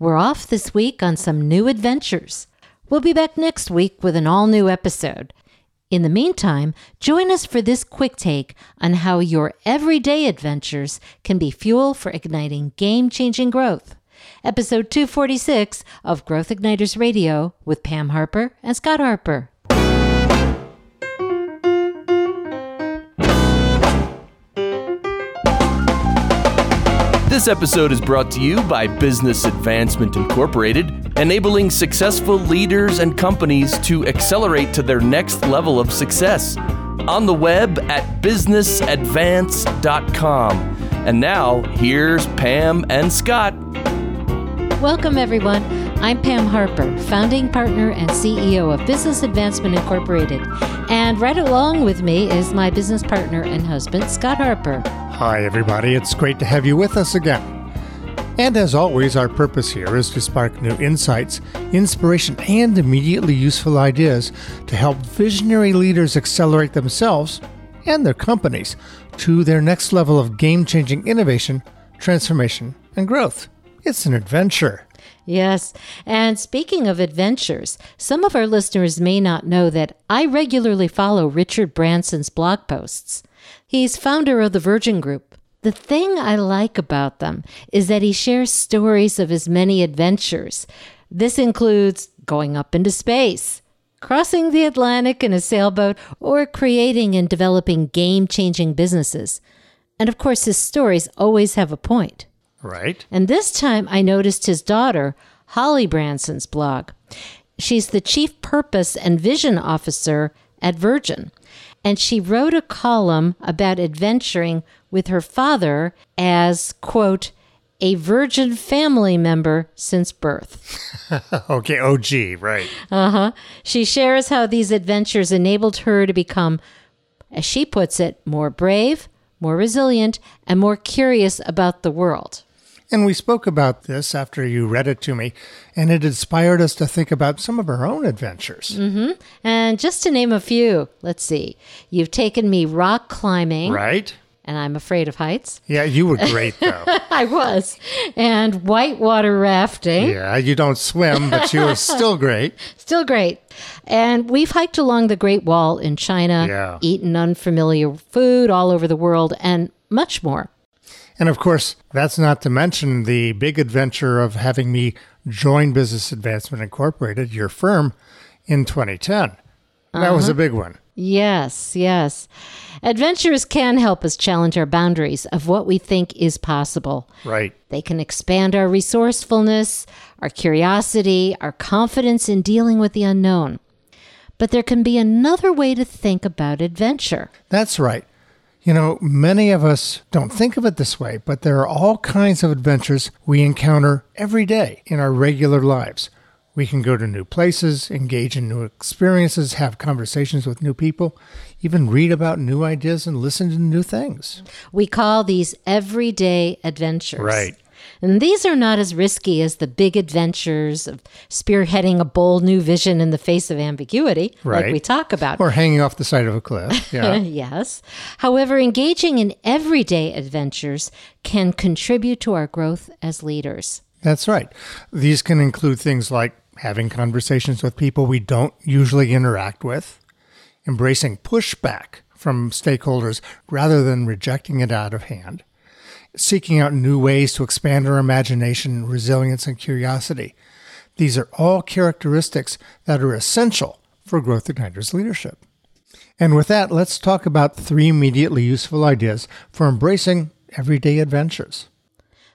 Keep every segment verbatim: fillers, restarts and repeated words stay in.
We're off this week on some new adventures. We'll be back next week with an all-new episode. In the meantime, join us for this quick take on how your everyday adventures can be fuel for igniting game-changing growth. Episode two forty-six of Growth Igniters Radio with Pam Harper and Scott Harper. This episode is brought to you by Business Advancement Incorporated, enabling successful leaders and companies to accelerate to their next level of success. On the web at business advance dot com. And now, here's Pam and Scott. Welcome, everyone. I'm Pam Harper, founding partner and C E O of Business Advancement Incorporated. And right along with me is my business partner and husband, Scott Harper. Hi, everybody. It's great to have you with us again. And as always, our purpose here is to spark new insights, inspiration, and immediately useful ideas to help visionary leaders accelerate themselves and their companies to their next level of game-changing innovation, transformation, and growth. It's an adventure. Yes. And speaking of adventures, some of our listeners may not know that I regularly follow Richard Branson's blog posts. He's founder of the Virgin Group. The thing I like about them is that he shares stories of his many adventures. This includes going up into space, crossing the Atlantic in a sailboat, or creating and developing game-changing businesses. And of course, his stories always have a point. Right. And this time I noticed his daughter, Holly Branson's blog. She's the chief purpose and vision officer at Virgin. And she wrote a column about adventuring with her father as, quote, a Virgin family member since birth. Okay, O G, right. Uh-huh. She shares how these adventures enabled her to become, as she puts it, more brave, more resilient, and more curious about the world. And we spoke about this after you read it to me, and it inspired us to think about some of our own adventures. Mm-hmm. And just to name a few, let's see. You've taken me rock climbing. Right. And I'm afraid of heights. Yeah, you were great, though. I was. And whitewater rafting. Yeah, you don't swim, but you were still great. Still great. And we've hiked along the Great Wall in China, yeah. Eaten unfamiliar food all over the world, and much more. And of course, that's not to mention the big adventure of having me join Business Advancement Incorporated, your firm, in twenty ten. That uh-huh. was a big one. Yes, yes. Adventures can help us challenge our boundaries of what we think is possible. Right. They can expand our resourcefulness, our curiosity, our confidence in dealing with the unknown. But there can be another way to think about adventure. That's right. You know, many of us don't think of it this way, but there are all kinds of adventures we encounter every day in our regular lives. We can go to new places, engage in new experiences, have conversations with new people, even read about new ideas and listen to new things. We call these everyday adventures. Right. And these are not as risky as the big adventures of spearheading a bold new vision in the face of ambiguity, right. Like we talk about. Or hanging off the side of a cliff. Yeah. Yes. However, engaging in everyday adventures can contribute to our growth as leaders. That's right. These can include things like having conversations with people we don't usually interact with, embracing pushback from stakeholders rather than rejecting it out of hand, seeking out new ways to expand our imagination, resilience, and curiosity. These are all characteristics that are essential for Growth Igniters leadership. And with that, let's talk about three immediately useful ideas for embracing everyday adventures.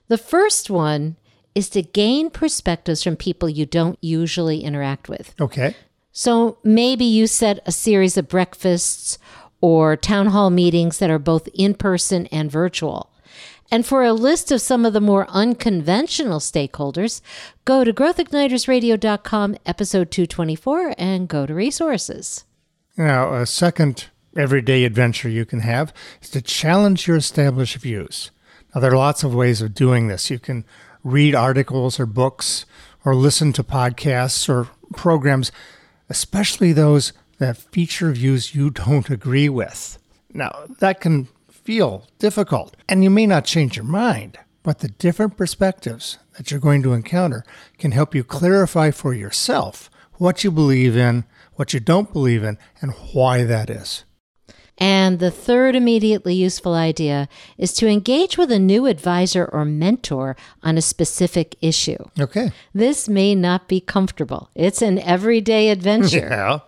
The first one is to gain perspectives from people you don't usually interact with. Okay. So maybe you set a series of breakfasts or town hall meetings that are both in person and virtual. And for a list of some of the more unconventional stakeholders, go to growth igniters radio dot com, episode two twenty-four, and go to resources. Now, a second everyday adventure you can have is to challenge your established views. Now, there are lots of ways of doing this. You can read articles or books or listen to podcasts or programs, especially those that feature views you don't agree with. Now, that can feel difficult, and you may not change your mind, But the different perspectives that you're going to encounter can help you clarify for yourself what you believe in, what you don't believe in, and why that is. And the third immediately useful idea is to engage with a new advisor or mentor on a specific issue. Okay. This may not be comfortable. It's an everyday adventure. Yeah.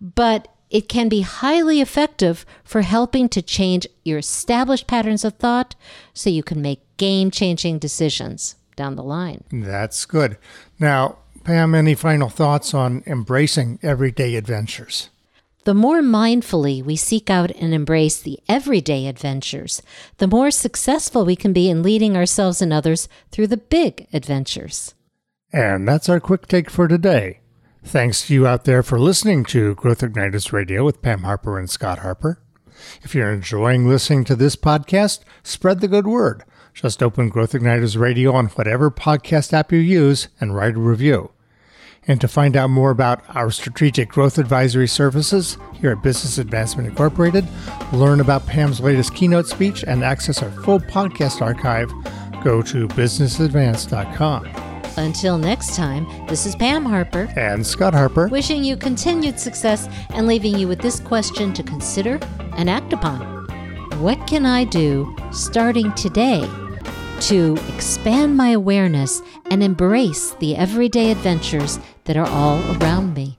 But it can be highly effective for helping to change your established patterns of thought so you can make game-changing decisions down the line. That's good. Now, Pam, any final thoughts on embracing everyday adventures? The more mindfully we seek out and embrace the everyday adventures, the more successful we can be in leading ourselves and others through the big adventures. And that's our quick take for today. Thanks to you out there for listening to Growth Igniters Radio with Pam Harper and Scott Harper. If you're enjoying listening to this podcast, spread the good word. Just open Growth Igniters Radio on whatever podcast app you use and write a review. And to find out more about our strategic growth advisory services here at Business Advancement Incorporated, learn about Pam's latest keynote speech, and access our full podcast archive, go to business advance dot com. Until next time, this is Pam Harper and Scott Harper, wishing you continued success and leaving you with this question to consider and act upon. What can I do starting today to expand my awareness and embrace the everyday adventures that are all around me?